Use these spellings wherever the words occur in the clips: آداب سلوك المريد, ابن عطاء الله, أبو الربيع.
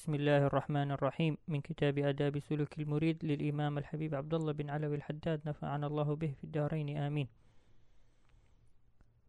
بسم الله الرحمن الرحيم من كتاب آداب سلوك المريد للإمام الحبيب عبد الله بن علوي الحداد نفعنا الله به في الدارين آمين.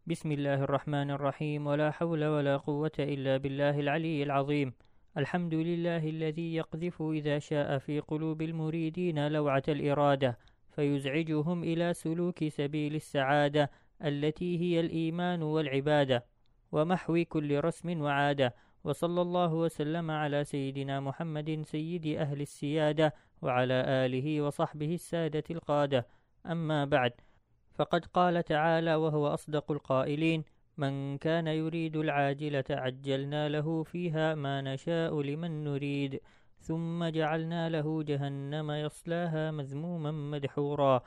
بسم الله الرحمن الرحيم ولا حول ولا قوة إلا بالله العلي العظيم. الحمد لله الذي يقذف إذا شاء في قلوب المريدين لوعة الإرادة فيزعجهم إلى سلوك سبيل السعادة التي هي الإيمان والعبادة ومحو كل رسم وعادة، وصلى الله وسلم على سيدنا محمد سيد أهل السيادة وعلى آله وصحبه السادة القادة. أما بعد، فقد قال تعالى وهو أصدق القائلين: من كان يريد العاجلة عجلنا له فيها ما نشاء لمن نريد ثم جعلنا له جهنم يصلاها مذموما مدحورا،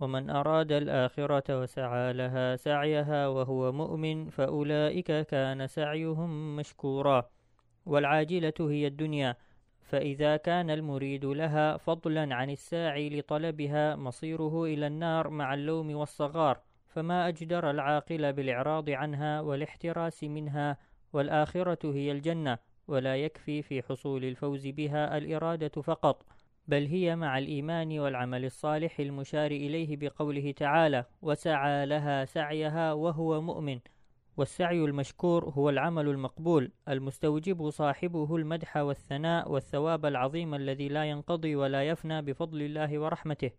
ومن أراد الآخرة وسعى لها سعيها وهو مؤمن فأولئك كان سعيهم مشكورا. والعاجلة هي الدنيا، فإذا كان المريد لها فضلا عن الساعي لطلبها مصيره إلى النار مع اللوم والصغار، فما أجدر العاقل بالإعراض عنها والاحتراس منها. والآخرة هي الجنة، ولا يكفي في حصول الفوز بها الإرادة فقط، بل هي مع الإيمان والعمل الصالح المشار إليه بقوله تعالى: وسعى لها سعيها وهو مؤمن. والسعي المشكور هو العمل المقبول المستوجب صاحبه المدح والثناء والثواب العظيم الذي لا ينقضي ولا يفنى بفضل الله ورحمته.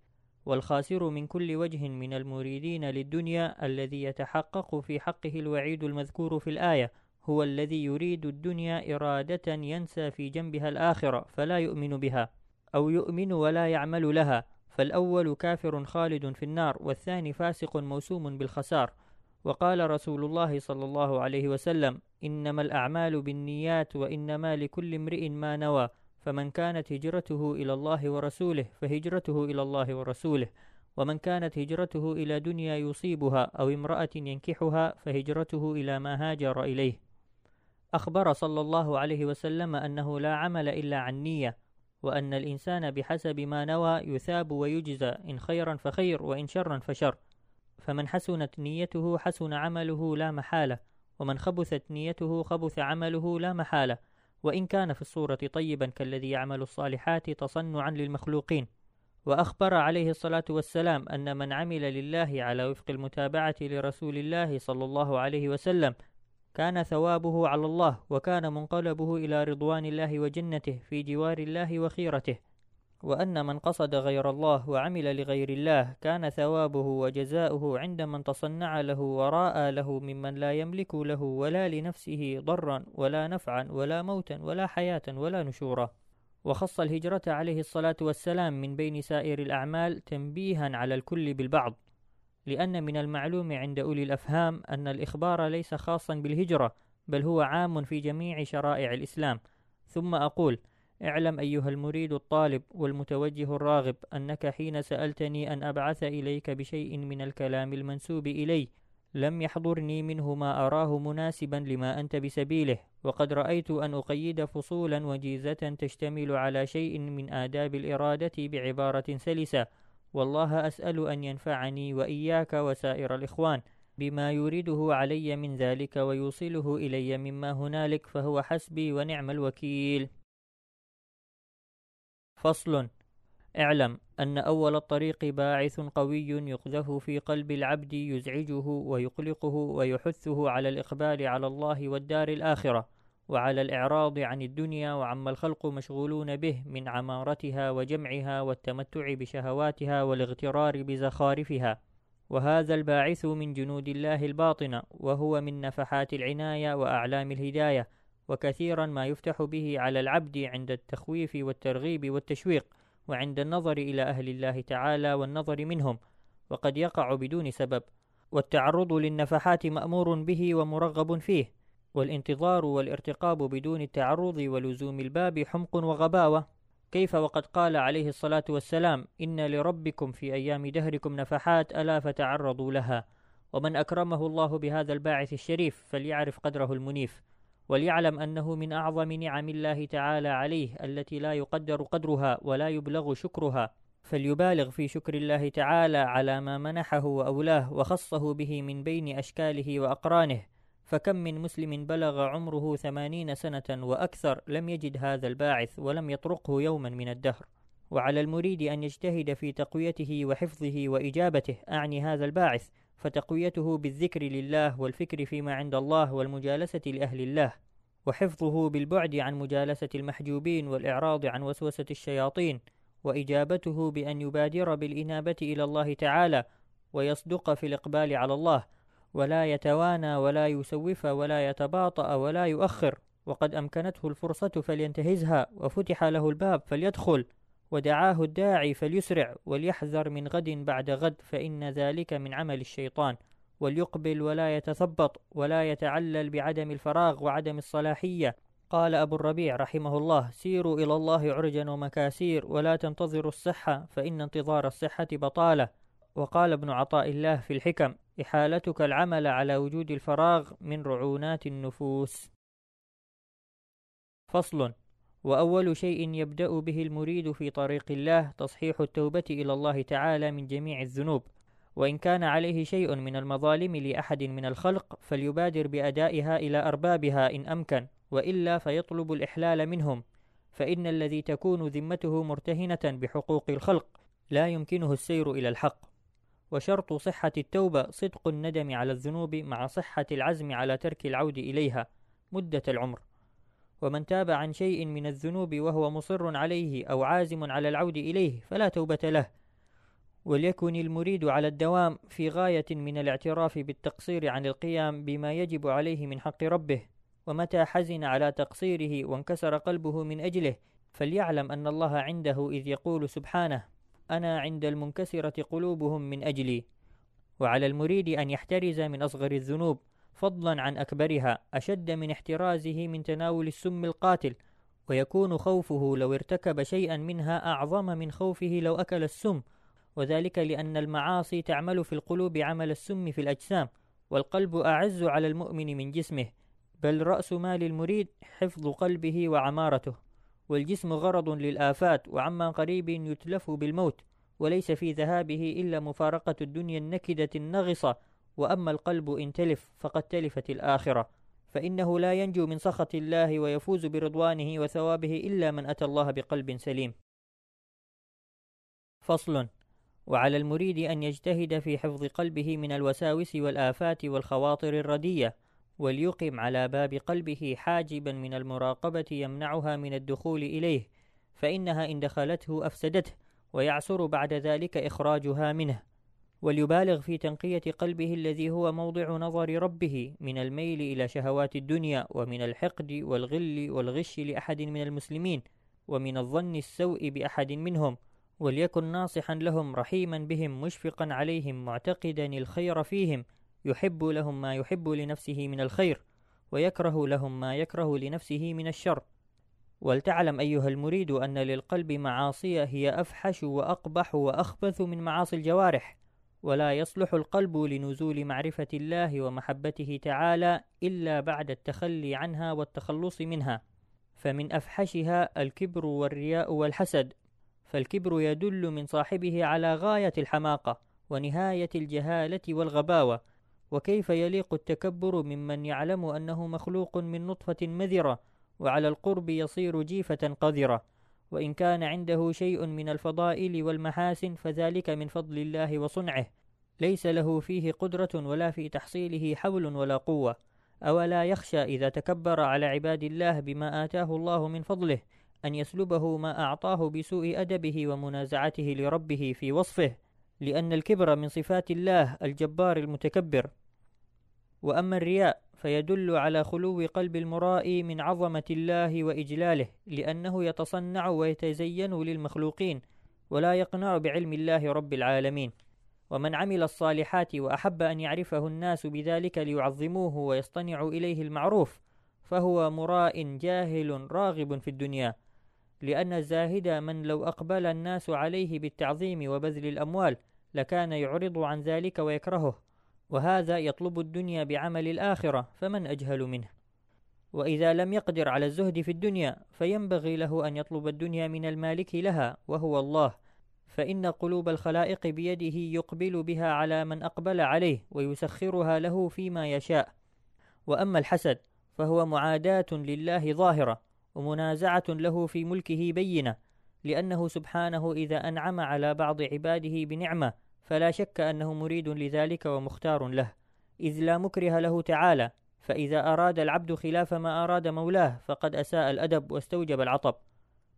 والخاسر من كل وجه من المريدين للدنيا الذي يتحقق في حقه الوعيد المذكور في الآية هو الذي يريد الدنيا إرادة ينسى في جنبها الآخرة فلا يؤمن بها أو يؤمن ولا يعمل لها، فالأول كافر خالد في النار والثاني فاسق موسوم بالخسار. وقال رسول الله صلى الله عليه وسلم: إنما الأعمال بالنيات وإنما لكل امرئ ما نوى، فمن كانت هجرته إلى الله ورسوله فهجرته إلى الله ورسوله، ومن كانت هجرته إلى دنيا يصيبها أو امرأة ينكحها فهجرته إلى ما هاجر إليه. أخبر صلى الله عليه وسلم أنه لا عمل إلا عن نية، وأن الإنسان بحسب ما نوى يثاب ويجزى، إن خيرا فخير وإن شرا فشر، فمن حسنت نيته حسن عمله لا محالة، ومن خبثت نيته خبث عمله لا محالة، وإن كان في الصورة طيبا كالذي يعمل الصالحات تصنعا للمخلوقين. وأخبر عليه الصلاة والسلام أن من عمل لله على وفق المتابعة لرسول الله صلى الله عليه وسلم كان ثوابه على الله، وكان منقلبه إلى رضوان الله وجنته في جوار الله وخيرته، وأن من قصد غير الله وعمل لغير الله كان ثوابه وجزاؤه عند من تصنع له وراء له ممن لا يملك له ولا لنفسه ضرا ولا نفعا ولا موتا ولا حياة ولا نشورا. وخص الهجرة عليه الصلاة والسلام من بين سائر الأعمال تنبيها على الكل بالبعض، لأن من المعلوم عند أولي الأفهام أن الإخبار ليس خاصا بالهجرة، بل هو عام في جميع شرائع الإسلام. ثم أقول: اعلم أيها المريد الطالب والمتوجه الراغب أنك حين سألتني أن أبعث إليك بشيء من الكلام المنسوب إلي لم يحضرني منه ما أراه مناسبا لما أنت بسبيله، وقد رأيت أن أقيد فصولا وجيزة تشتمل على شيء من آداب الإرادة بعبارة سلسة. والله أسأل أن ينفعني وإياك وسائر الإخوان بما يريده علي من ذلك ويوصله إلي مما هنالك، فهو حسبي ونعم الوكيل. فصل. اعلم أن أول الطريق باعث قوي يقذف في قلب العبد يزعجه ويقلقه ويحثه على الإقبال على الله والدار الآخرة، وعلى الإعراض عن الدنيا وعما الخلق مشغولون به من عمارتها وجمعها والتمتع بشهواتها والاغترار بزخارفها. وهذا الباعث من جنود الله الباطنة، وهو من نفحات العناية وأعلام الهداية، وكثيرا ما يفتح به على العبد عند التخويف والترغيب والتشويق، وعند النظر إلى أهل الله تعالى والنظر منهم، وقد يقع بدون سبب. والتعرض للنفحات مأمور به ومرغب فيه، والانتظار والارتقاب بدون التعرض ولزوم الباب حمق وغباوة. كيف وقد قال عليه الصلاة والسلام: إن لربكم في أيام دهركم نفحات ألا فتعرضوا لها. ومن أكرمه الله بهذا الباعث الشريف فليعرف قدره المنيف، وليعلم أنه من أعظم نعم الله تعالى عليه التي لا يقدر قدرها ولا يبلغ شكرها، فليبالغ في شكر الله تعالى على ما منحه وأولاه وخصه به من بين أشكاله وأقرانه، فكم من مسلم بلغ عمره 80 سنة وأكثر لم يجد هذا الباعث ولم يطرقه يوما من الدهر. وعلى المريد أن يجتهد في تقويته وحفظه وإجابته، أعني هذا الباعث، فتقويته بالذكر لله والفكر فيما عند الله والمجالسة لأهل الله، وحفظه بالبعد عن مجالسة المحجوبين والإعراض عن وسوسة الشياطين، وإجابته بأن يبادر بالإنابة إلى الله تعالى ويصدق في الإقبال على الله، ولا يتوانى ولا يسوف ولا يتباطأ ولا يؤخر، وقد أمكنته الفرصة فلينتهزها، وفتح له الباب فليدخل، ودعاه الداعي فليسرع، وليحذر من غد بعد غد، فإن ذلك من عمل الشيطان، وليقبل ولا يتثبط ولا يتعلل بعدم الفراغ وعدم الصلاحية. قال أبو الربيع رحمه الله: سيروا إلى الله عرجا ومكاسير، ولا تنتظروا الصحة، فإن انتظار الصحة بطالة. وقال ابن عطاء الله في الحكم: إحالتك العمل على وجود الفراغ من رعونات النفوس. فصل: وأول شيء يبدأ به المريد في طريق الله تصحيح التوبة إلى الله تعالى من جميع الذنوب، وإن كان عليه شيء من المظالم لأحد من الخلق فليبادر بأدائها إلى أربابها إن أمكن، وإلا فيطلب الإحلال منهم، فإن الذي تكون ذمته مرتهنة بحقوق الخلق لا يمكنه السير إلى الحق. وشرط صحة التوبة صدق الندم على الذنوب مع صحة العزم على ترك العود إليها مدة العمر. ومن تاب عن شيء من الذنوب وهو مصر عليه أو عازم على العود إليه فلا توبة له. وليكن المريد على الدوام في غاية من الاعتراف بالتقصير عن القيام بما يجب عليه من حق ربه، ومتى حزن على تقصيره وانكسر قلبه من أجله فليعلم أن الله عنده، إذ يقول سبحانه: أنا عند المنكسرة قلوبهم من أجلي. وعلى المريد أن يحترز من أصغر الذنوب فضلا عن أكبرها، أشد من احترازه من تناول السم القاتل، ويكون خوفه لو ارتكب شيئا منها أعظم من خوفه لو أكل السم، وذلك لأن المعاصي تعمل في القلوب عمل السم في الأجسام، والقلب أعز على المؤمن من جسمه، بل رأس مال المريد حفظ قلبه وعمارته، والجسم غرض للآفات وعما قريب يتلف بالموت، وليس في ذهابه إلا مفارقة الدنيا النكدة النغصة، وأما القلب إن تلف فقد تلفت الآخرة، فإنه لا ينجو من سخط الله ويفوز برضوانه وثوابه إلا من أتى الله بقلب سليم. فصل: وعلى المريد أن يجتهد في حفظ قلبه من الوساوس والآفات والخواطر الردية، وليقم على باب قلبه حاجبا من المراقبة يمنعها من الدخول إليه، فإنها إن دخلته أفسدته، ويعسر بعد ذلك إخراجها منه. وليبالغ في تنقية قلبه الذي هو موضع نظر ربه من الميل إلى شهوات الدنيا، ومن الحقد والغل والغش لأحد من المسلمين، ومن الظن السوء بأحد منهم، وليكن ناصحا لهم رحيما بهم مشفقا عليهم معتقدا الخير فيهم، يحب لهم ما يحب لنفسه من الخير، ويكره لهم ما يكره لنفسه من الشر. ولتعلم أيها المريد أن للقلب معاصي هي أفحش وأقبح وأخبث من معاصي الجوارح، ولا يصلح القلب لنزول معرفة الله ومحبته تعالى إلا بعد التخلي عنها والتخلص منها. فمن أفحشها الكبر والرياء والحسد، فالكبر يدل من صاحبه على غاية الحماقة ونهاية الجهالة والغباوة، وكيف يليق التكبر ممن يعلم أنه مخلوق من نطفة مذرة، وعلى القرب يصير جيفة قذرة، وإن كان عنده شيء من الفضائل والمحاسن فذلك من فضل الله وصنعه، ليس له فيه قدرة ولا في تحصيله حول ولا قوة. أولا يخشى إذا تكبر على عباد الله بما آتاه الله من فضله أن يسلبه ما أعطاه بسوء أدبه ومنازعته لربه في وصفه، لأن الكبر من صفات الله الجبار المتكبر. وأما الرياء فيدل على خلو قلب المرائي من عظمة الله وإجلاله، لأنه يتصنع ويتزين للمخلوقين ولا يقنع بعلم الله رب العالمين. ومن عمل الصالحات وأحب أن يعرفه الناس بذلك ليعظموه ويصطنع إليه المعروف فهو مراء جاهل راغب في الدنيا، لأن الزاهد من لو أقبل الناس عليه بالتعظيم وبذل الأموال لكان يعرض عن ذلك ويكرهه، وهذا يطلب الدنيا بعمل الآخرة، فمن أجهل منه؟ وإذا لم يقدر على الزهد في الدنيا فينبغي له أن يطلب الدنيا من المالك لها وهو الله، فإن قلوب الخلائق بيده يقبل بها على من أقبل عليه ويسخرها له فيما يشاء. وأما الحسد فهو معاداة لله ظاهرة ومنازعة له في ملكه بينة، لأنه سبحانه إذا أنعم على بعض عباده بنعمة فلا شك أنه مريد لذلك ومختار له، إذ لا مكره له تعالى، فإذا أراد العبد خلاف ما أراد مولاه فقد أساء الأدب واستوجب العطب.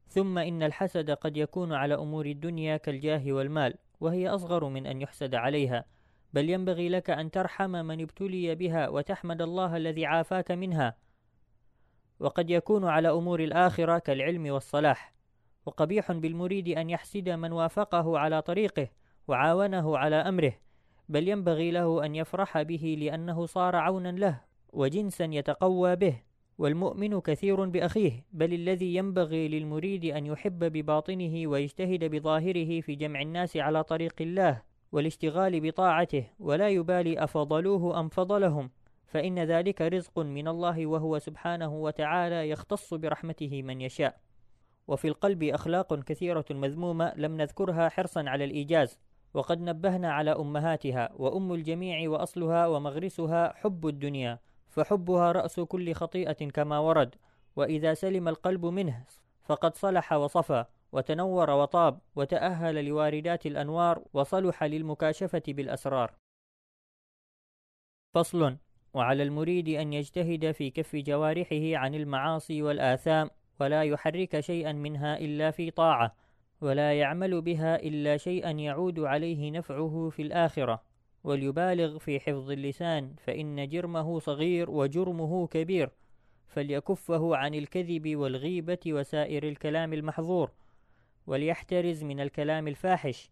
ثم إن الحسد قد يكون على أمور الدنيا كالجاه والمال، وهي أصغر من أن يحسد عليها، بل ينبغي لك أن ترحم من ابتلي بها وتحمد الله الذي عافاك منها. وقد يكون على أمور الآخرة كالعلم والصلاح، وقبيح بالمريد أن يحسد من وافقه على طريقه وعاونه على أمره، بل ينبغي له أن يفرح به لأنه صار عونا له وجنسا يتقوى به. والمؤمن كثير بأخيه، بل الذي ينبغي للمريد أن يحب بباطنه ويجتهد بظاهره في جمع الناس على طريق الله والاشتغال بطاعته، ولا يبالي أفضلوه أم فضلهم، فإن ذلك رزق من الله، وهو سبحانه وتعالى يختص برحمته من يشاء. وفي القلب أخلاق كثيرة مذمومة لم نذكرها حرصا على الإيجاز، وقد نبهنا على أمهاتها، وأم الجميع وأصلها ومغرسها حب الدنيا، فحبها رأس كل خطيئة كما ورد، وإذا سلم القلب منه فقد صلح وصفى وتنور وطاب وتأهل لواردات الأنوار وصلح للمكاشفة بالأسرار. فصل. وعلى المريد أن يجتهد في كف جوارحه عن المعاصي والآثام، ولا يحرك شيئا منها إلا في طاعة، ولا يعمل بها إلا شيئا يعود عليه نفعه في الآخرة، وليبالغ في حفظ اللسان، فإن جرمه صغير وجرمه كبير، فليكفه عن الكذب والغيبة وسائر الكلام المحظور، وليحترز من الكلام الفاحش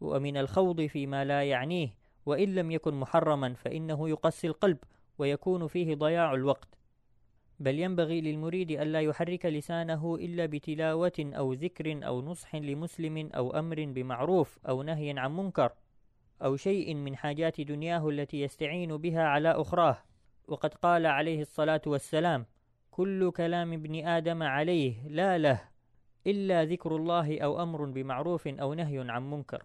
ومن الخوض فيما لا يعنيه، وإن لم يكن محرما فإنه يقسي القلب ويكون فيه ضياع الوقت. بل ينبغي للمريد ألا يحرك لسانه إلا بتلاوة أو ذكر أو نصح لمسلم أو أمر بمعروف أو نهي عن منكر أو شيء من حاجات دنياه التي يستعين بها على أخراه. وقد قال عليه الصلاة والسلام: كل كلام ابن آدم عليه لا له، إلا ذكر الله أو أمر بمعروف أو نهي عن منكر.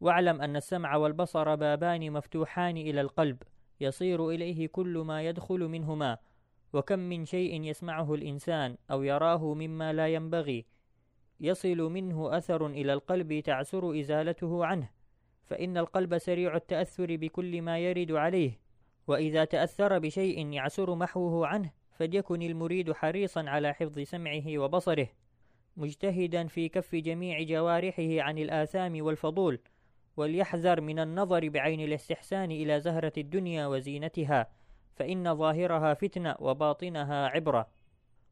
واعلم أن السمع والبصر بابان مفتوحان إلى القلب، يصير إليه كل ما يدخل منهما، وكم من شيء يسمعه الإنسان أو يراه مما لا ينبغي يصل منه أثر إلى القلب تعسر إزالته عنه، فإن القلب سريع التأثر بكل ما يرد عليه، وإذا تأثر بشيء يعسر محوه عنه فليكن المريد حريصا على حفظ سمعه وبصره، مجتهدا في كف جميع جوارحه عن الآثام والفضول، وليحذر من النظر بعين الاستحسان إلى زهرة الدنيا وزينتها، فإن ظاهرها فتنة وباطنها عبرة،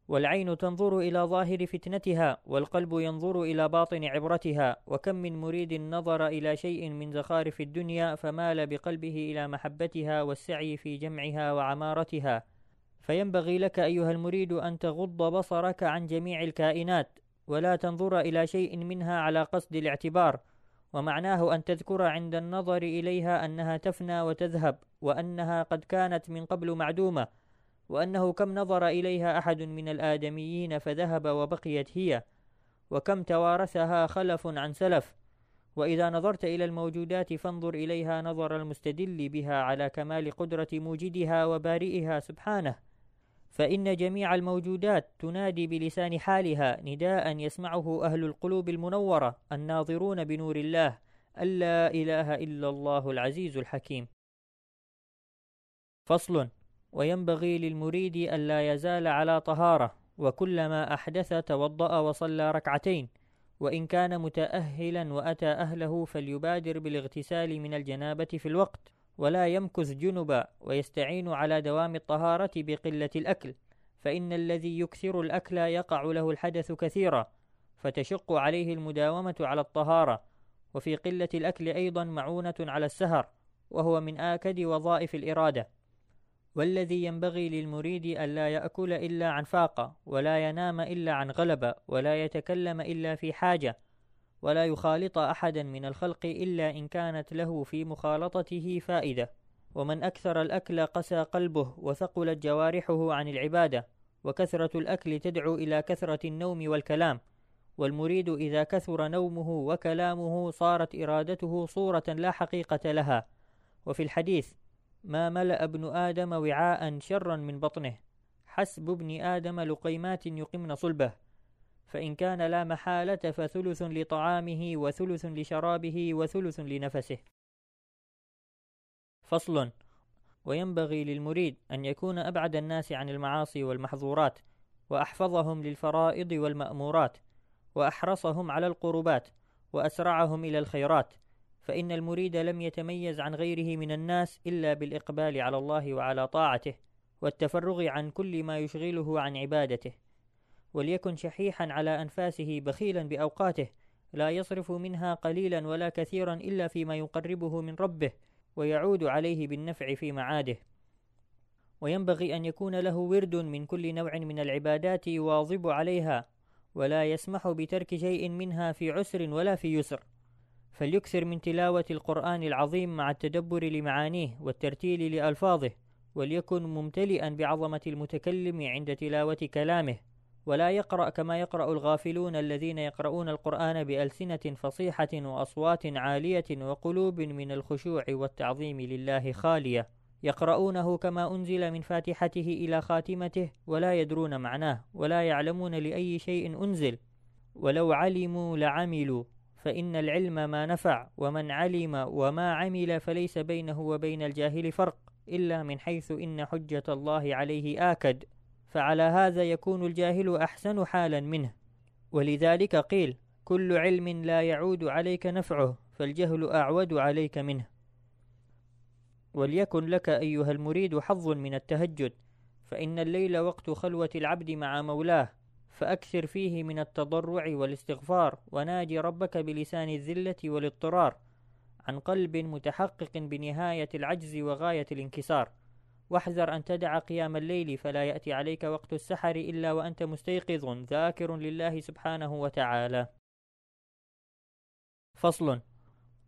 والعين تنظر إلى ظاهر فتنتها، والقلب ينظر إلى باطن عبرتها. وكم من مريد نظر إلى شيء من زخارف الدنيا فمال بقلبه إلى محبتها والسعي في جمعها وعمارتها. فينبغي لك أيها المريد أن تغض بصرك عن جميع الكائنات، ولا تنظر إلى شيء منها على قصد الاعتبار، ومعناه أن تذكر عند النظر إليها أنها تفنى وتذهب، وأنها قد كانت من قبل معدومة، وأنه كم نظر إليها أحد من الآدميين فذهب وبقيت هي، وكم توارثها خلف عن سلف. وإذا نظرت إلى الموجودات فانظر إليها نظر المستدل بها على كمال قدرة موجدها وبارئها سبحانه، فإن جميع الموجودات تنادي بلسان حالها نداء يسمعه أهل القلوب المنورة الناظرون بنور الله: ألا إله إلا الله العزيز الحكيم. فصل. وينبغي للمريد ألا يزال على طهارة، وكلما أحدث توضأ وصلى ركعتين، وإن كان متأهلا وأتى أهله فليبادر بالاغتسال من الجنابة في الوقت، ولا يمكث جنبا، ويستعين على دوام الطهارة بقلة الأكل، فإن الذي يكثر الأكل يقع له الحدث كثيرا، فتشق عليه المداومة على الطهارة. وفي قلة الأكل أيضا معونة على السهر، وهو من آكد وظائف الإرادة. والذي ينبغي للمريد ألا يأكل إلا عن فاقة، ولا ينام إلا عن غلبة، ولا يتكلم إلا في حاجة، ولا يخالط أحدا من الخلق إلا إن كانت له في مخالطته فائدة. ومن أكثر الأكل قسى قلبه وثقلت جوارحه عن العبادة، وكثرة الأكل تدعو إلى كثرة النوم والكلام، والمريد إذا كثر نومه وكلامه صارت إرادته صورة لا حقيقة لها. وفي الحديث: ما ملأ ابن آدم وعاء شرا من بطنه، حسب ابن آدم لقيمات يقمن صلبه، فإن كان لا محالة فثلث لطعامه وثلث لشرابه وثلث لنفسه. فصل. وينبغي للمريد أن يكون أبعد الناس عن المعاصي والمحظورات، وأحفظهم للفرائض والمأمورات، وأحرصهم على القربات، وأسرعهم إلى الخيرات، فإن المريد لم يتميز عن غيره من الناس إلا بالإقبال على الله وعلى طاعته، والتفرغ عن كل ما يشغله عن عبادته، وليكن شحيحا على أنفاسه بخيلا بأوقاته، لا يصرف منها قليلا ولا كثيرا إلا فيما يقربه من ربه ويعود عليه بالنفع في معاده. وينبغي أن يكون له ورد من كل نوع من العبادات يواظب عليها، ولا يسمح بترك شيء منها في عسر ولا في يسر، فليكثر من تلاوة القرآن العظيم مع التدبر لمعانيه والترتيل لألفاظه، وليكن ممتلئا بعظمة المتكلم عند تلاوة كلامه، ولا يقرأ كما يقرأ الغافلون الذين يقرؤون القرآن بألسنة فصيحة وأصوات عالية وقلوب من الخشوع والتعظيم لله خالية، يقرؤونه كما أنزل من فاتحته إلى خاتمته، ولا يدرون معناه، ولا يعلمون لأي شيء أنزل، ولو علموا لعملوا، فإن العلم ما نفع، ومن علم وما عمل فليس بينه وبين الجاهل فرق، إلا من حيث إن حجة الله عليه آكد، فعلى هذا يكون الجاهل أحسن حالا منه. ولذلك قيل: كل علم لا يعود عليك نفعه فالجهل أعود عليك منه. وليكن لك أيها المريد حظ من التهجد، فإن الليل وقت خلوة العبد مع مولاه، فأكثر فيه من التضرع والاستغفار، وناجي ربك بلسان الذلة والاضطرار، عن قلب متحقق بنهاية العجز وغاية الانكسار، واحذر أن تدع قيام الليل، فلا يأتي عليك وقت السحر إلا وأنت مستيقظ ذاكر لله سبحانه وتعالى. فصل.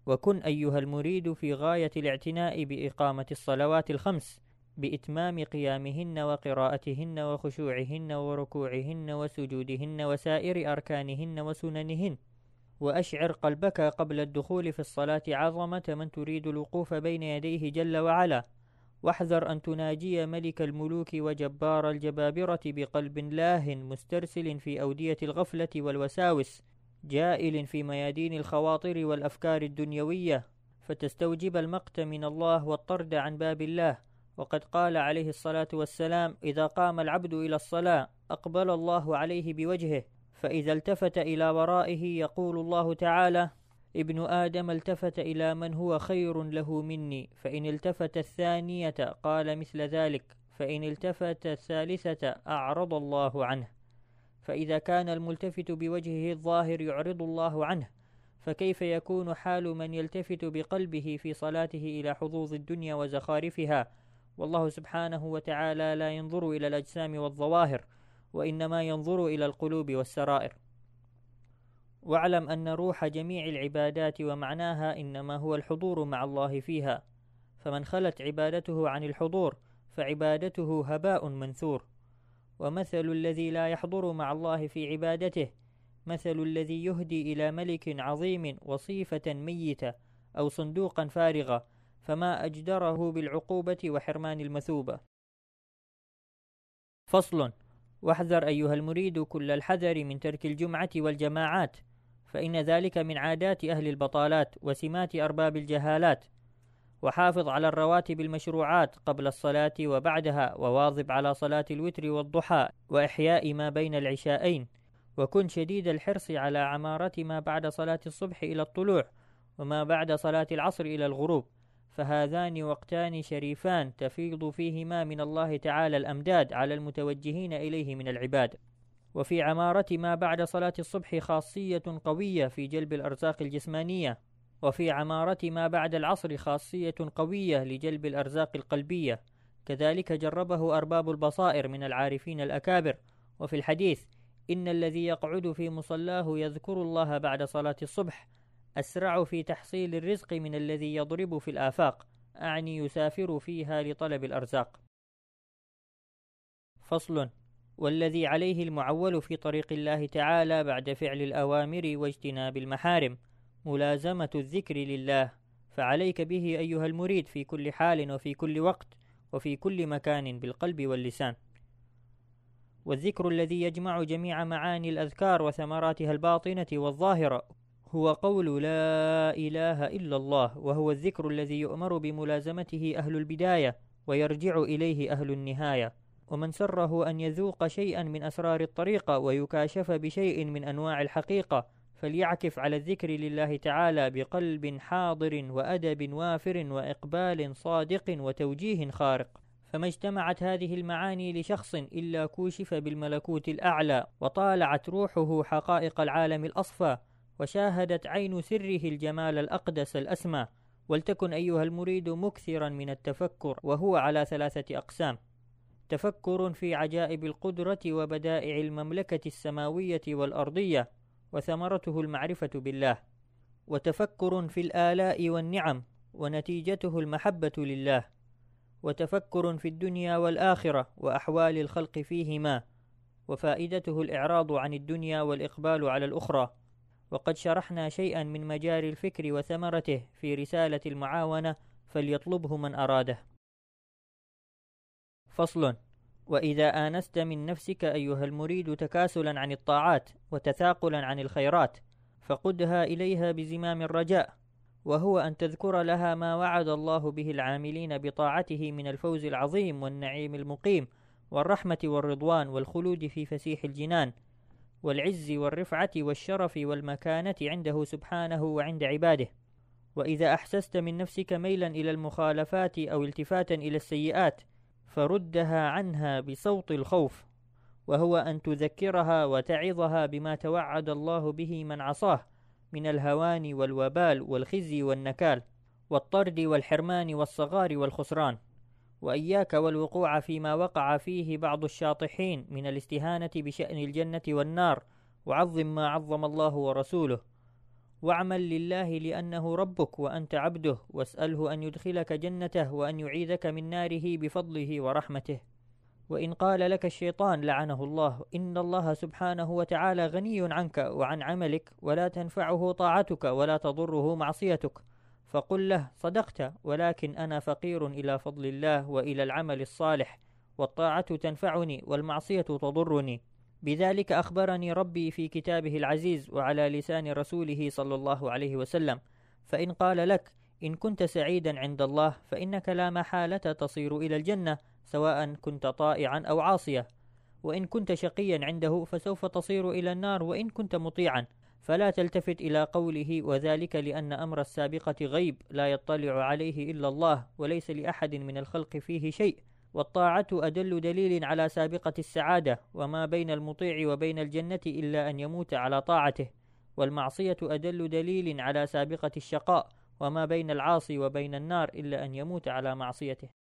وكن أيها المريد في غاية الاعتناء بإقامة الصلوات الخمس، بإتمام قيامهن وقراءتهن وخشوعهن وركوعهن وسجودهن وسائر أركانهن وسننهن، وأشعر قلبك قبل الدخول في الصلاة عظمة من تريد الوقوف بين يديه جل وعلا، واحذر أن تناجي ملك الملوك وجبار الجبابرة بقلب لاه مسترسل في أودية الغفلة والوساوس، جائل في ميادين الخواطر والأفكار الدنيوية، فتستوجب المقت من الله والطرد عن باب الله. وقد قال عليه الصلاة والسلام: إذا قام العبد إلى الصلاة أقبل الله عليه بوجهه، فإذا التفت إلى ورائه يقول الله تعالى: ابن آدم التفت إلى من هو خير له مني، فإن التفت الثانية قال مثل ذلك، فإن التفت الثالثة أعرض الله عنه. فإذا كان الملتفت بوجهه الظاهر يعرض الله عنه، فكيف يكون حال من يلتفت بقلبه في صلاته إلى حظوظ الدنيا وزخارفها؟ والله سبحانه وتعالى لا ينظر إلى الأجسام والظواهر، وإنما ينظر إلى القلوب والسرائر. واعلم أن روح جميع العبادات ومعناها إنما هو الحضور مع الله فيها، فمن خلت عبادته عن الحضور فعبادته هباء منثور. ومثل الذي لا يحضر مع الله في عبادته مثل الذي يهدي إلى ملك عظيم وصيفة ميتة أو صندوقا فارغة، فما أجدره بالعقوبة وحرمان المثوبة. فصل. واحذر أيها المريد كل الحذر من ترك الجمعة والجماعات، فإن ذلك من عادات أهل البطالات وسمات أرباب الجهالات. وحافظ على الرواتب المشروعات قبل الصلاة وبعدها، وواظب على صلاة الوتر والضحى وإحياء ما بين العشاءين، وكن شديد الحرص على عمارة ما بعد صلاة الصبح إلى الطلوع، وما بعد صلاة العصر إلى الغروب، فهذان وقتان شريفان تفيض فيهما من الله تعالى الأمداد على المتوجهين إليه من العباد. وفي عمارة ما بعد صلاة الصبح خاصية قوية في جلب الأرزاق الجسمانية، وفي عمارة ما بعد العصر خاصية قوية لجلب الأرزاق القلبية، كذلك جربه أرباب البصائر من العارفين الأكابر. وفي الحديث: إن الذي يقعد في مصلاه يذكر الله بعد صلاة الصبح أسرع في تحصيل الرزق من الذي يضرب في الآفاق، أعني يسافر فيها لطلب الأرزاق. فصل. والذي عليه المعول في طريق الله تعالى بعد فعل الأوامر واجتناب المحارم ملازمة الذكر لله، فعليك به أيها المريد في كل حال وفي كل وقت وفي كل مكان بالقلب واللسان. والذكر الذي يجمع جميع معاني الأذكار وثمراتها الباطنة والظاهرة هو قول لا إله إلا الله، وهو الذكر الذي يؤمر بملازمته أهل البداية ويرجع إليه أهل النهاية. ومن سره أن يذوق شيئا من أسرار الطريقة ويكاشف بشيء من أنواع الحقيقة فليعكف على الذكر لله تعالى بقلب حاضر وأدب وافر وإقبال صادق وتوجيه خارق، فما اجتمعت هذه المعاني لشخص إلا كوشف بالملكوت الأعلى، وطالعت روحه حقائق العالم الأصفى، وشاهدت عين سره الجمال الأقدس الأسمى. ولتكن أيها المريد مكثرا من التفكر، وهو على 3 أقسام: تفكر في عجائب القدرة وبدائع المملكة السماوية والأرضية وثمرته المعرفة بالله، وتفكر في الآلاء والنعم ونتيجته المحبة لله، وتفكر في الدنيا والآخرة وأحوال الخلق فيهما وفائدته الإعراض عن الدنيا والإقبال على الأخرى. وقد شرحنا شيئا من مجاري الفكر وثمرته في رسالة المعاونة فليطلبه من أراده. فصل: وإذا آنست من نفسك أيها المريد تكاسلا عن الطاعات وتثاقلا عن الخيرات فقدها إليها بزمام الرجاء، وهو أن تذكر لها ما وعد الله به العاملين بطاعته من الفوز العظيم والنعيم المقيم والرحمة والرضوان والخلود في فسيح الجنان والعز والرفعة والشرف والمكانة عنده سبحانه وعند عباده. وإذا أحسست من نفسك ميلا إلى المخالفات أو التفاتا إلى السيئات فردها عنها بصوت الخوف، وهو أن تذكرها وتعظها بما توعد الله به من عصاه من الهوان والوبال والخزي والنكال والطرد والحرمان والصغار والخسران. وإياك والوقوع فيما وقع فيه بعض الشاطحين من الاستهانة بشأن الجنة والنار، وعظم ما عظم الله ورسوله، واعمل لله لأنه ربك وأنت عبده، واسأله أن يدخلك جنته وأن يعيذك من ناره بفضله ورحمته. وإن قال لك الشيطان لعنه الله إن الله سبحانه وتعالى غني عنك وعن عملك ولا تنفعه طاعتك ولا تضره معصيتك، فقل له صدقت، ولكن أنا فقير إلى فضل الله وإلى العمل الصالح، والطاعة تنفعني والمعصية تضرني، بذلك أخبرني ربي في كتابه العزيز وعلى لسان رسوله صلى الله عليه وسلم. فإن قال لك إن كنت سعيدا عند الله فإنك لا محالة تصير إلى الجنة سواء كنت طائعا أو عاصيا، وإن كنت شقيا عنده فسوف تصير إلى النار وإن كنت مطيعا، فلا تلتفت إلى قوله، وذلك لأن أمر السابقة غيب لا يطلع عليه إلا الله وليس لأحد من الخلق فيه شيء، والطاعة أدل دليل على سابقة السعادة، وما بين المطيع وبين الجنة إلا أن يموت على طاعته، والمعصية أدل دليل على سابقة الشقاء، وما بين العاصي وبين النار إلا أن يموت على معصيته.